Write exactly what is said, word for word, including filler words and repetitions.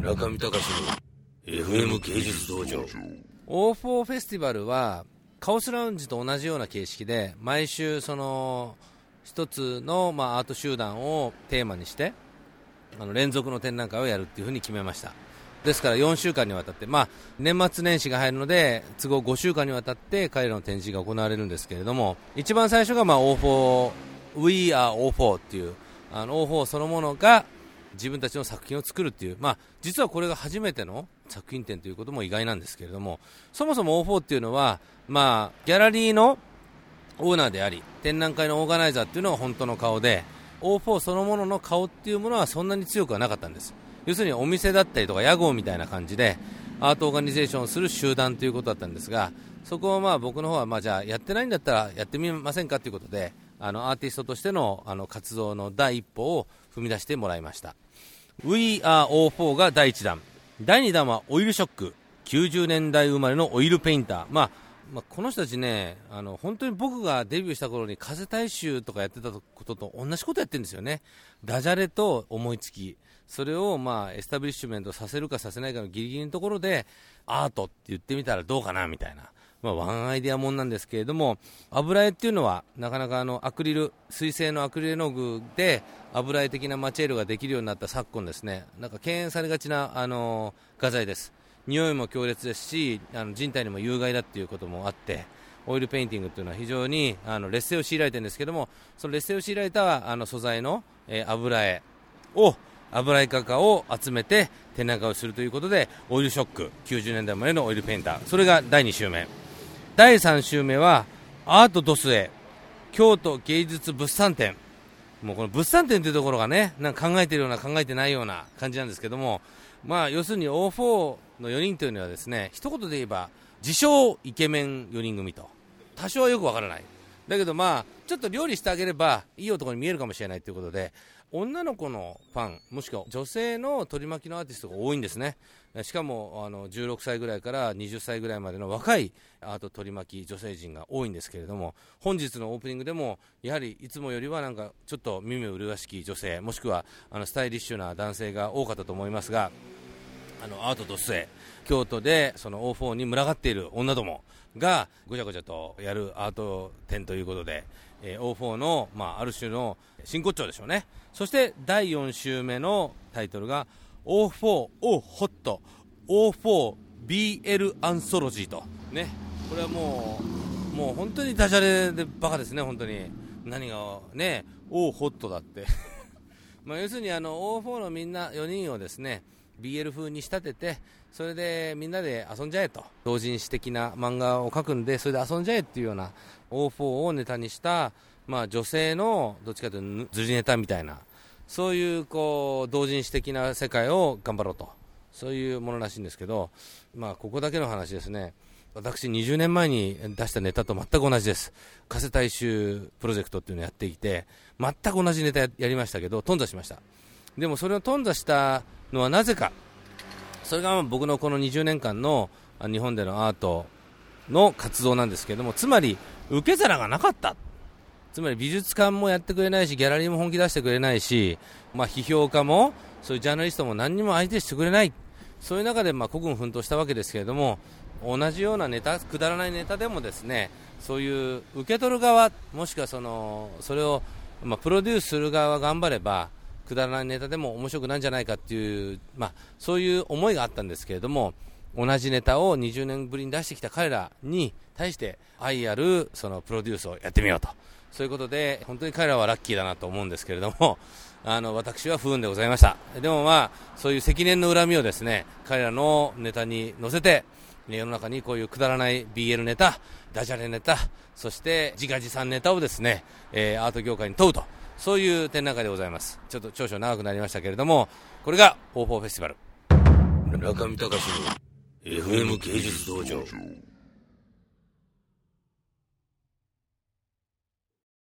村上隆の エフエム 芸術道場。 オーフォー フェスティバルはカオスラウンジと同じような形式で、毎週その一つのまあアート集団をテーマにしてあの連続の展覧会をやるっていうふうに決めました。ですからよんしゅうかんにわたって、まあ、年末年始が入るので都合ごしゅうかんにわたって彼らの展示が行われるんですけれども、一番最初がまあ オーフォー We are オーフォー っていうあの オーフォー そのものが自分たちの作品を作るっていう、まあ、実はこれが初めての作品展ということも意外なんですけれども、そもそも オーフォー っていうのは、まあ、ギャラリーのオーナーであり展覧会のオーガナイザーっていうのが本当の顔で、 オーフォー そのものの顔っていうものはそんなに強くはなかったんです。要するにお店だったりとか屋号みたいな感じでアートオーガニゼーションをする集団ということだったんですが、そこをまあ僕の方はまあじゃあやってないんだったらやってみませんかということで、あのアーティストとして の, あの活動の第一歩を踏み出してもらいました。 We are オーフォー がだいいちだん、だいにだんはオイルショック、きゅうじゅうねんだい生まれのオイルペインター、まあまあ、この人たちね、あの本当に僕がデビューした頃に風大衆とかやってたことと同じことやってるんですよね。ダジャレと思いつき、それをまあエスタブリッシュメントさせるかさせないかのギリギリのところでアートって言ってみたらどうかなみたいな、まあ、ワンアイデアもんなんですけれども、油絵っていうのはなかなかあのアクリル、水性のアクリル絵の具で油絵的なマチェールができるようになった昨今ですね、なんか敬遠されがちなあの画材です。匂いも強烈ですし、あの人体にも有害だっていうこともあって、オイルペインティングっていうのは非常にあの劣勢を強いられてるんですけども、その劣勢を強いられたあの素材の、えー、油絵を油絵画家を集めて展覧会をするということで、オイルショック、きゅうじゅうねんだいまでのオイルペインター、それがだいにしゅうめ。だいさんしゅうめはアートドスエ京都芸術物産展。もうこの物産展というところがね、なんか考えてるような考えてないような感じなんですけども、まあ要するに オーフォー のよにんというのはですね、一言で言えば自称イケメンよにん組と、多少はよくわからない、だけどまあちょっと料理してあげればいい男に見えるかもしれないということで、女の子のファン、もしくは女性の取り巻きのアーティストが多いんですね。しかもあのじゅうろくさいぐらいからにじゅっさいぐらいまでの若いアート取り巻き女性陣が多いんですけれども、本日のオープニングでもやはりいつもよりはなんかちょっと耳を麗しき女性、もしくはあのスタイリッシュな男性が多かったと思いますが、あのアートと末京都でその オーフォー に群がっている女どもがごちゃごちゃとやるアート展ということで、えー、オーフォー の、まあ、ある種の真骨頂でしょうね。そしてだいよんしゅうめのタイトルが オーフォー をホット オーフォー ビーエル アンソロジーと、ね、これはもうもう本当にダジャレでバカですね。本当に何がね、おホットだってまあ要するにあの オーフォー のみんなよにんをですねビーエル 風に仕立てて、それでみんなで遊んじゃえと、同人誌的な漫画を描くんでそれで遊んじゃえっていうような オーフォー をネタにした、まあ、女性のどっちかというとずりネタみたいな、そういうこう同人誌的な世界を頑張ろうと、そういうものらしいんですけど、まあ、ここだけの話ですね、私にじゅうねんまえに出したネタと全く同じです。加瀬大衆プロジェクトっていうのをやっていて全く同じネタやりましたけど頓挫しました。でもそれを頓挫したのはなぜか、それが僕のこのにじゅうねんかんの日本でのアートの活動なんですけれども、つまり受け皿がなかった。つまり美術館もやってくれないし、ギャラリーも本気出してくれないし、まあ、批評家もそういうジャーナリストも何にも相手してくれない。そういう中でまあ孤軍奮闘したわけですけれども、同じようなネタ、くだらないネタでもですね、そういう受け取る側、もしくはそのそれをまあプロデュースする側が頑張ればくだらないネタでも面白くないんじゃないかっていう、まあ、そういう思いがあったんですけれども、同じネタをにじゅうねんぶりに出してきた彼らに対して愛あるそのプロデュースをやってみようと、そういうことで本当に彼らはラッキーだなと思うんですけれども、あの私は不運でございました。でもまあそういう積年の恨みをですね、彼らのネタに乗せて世の中にこういうくだらない ビーエル ネタ、ダジャレネタ、そして自画自賛ネタをですね、えー、アート業界に問うと、そういう展覧会でございます。ちょっと長所長くなりましたけれども、これが オーフォー フェスティバル。村上隆の エフエム 芸術道場。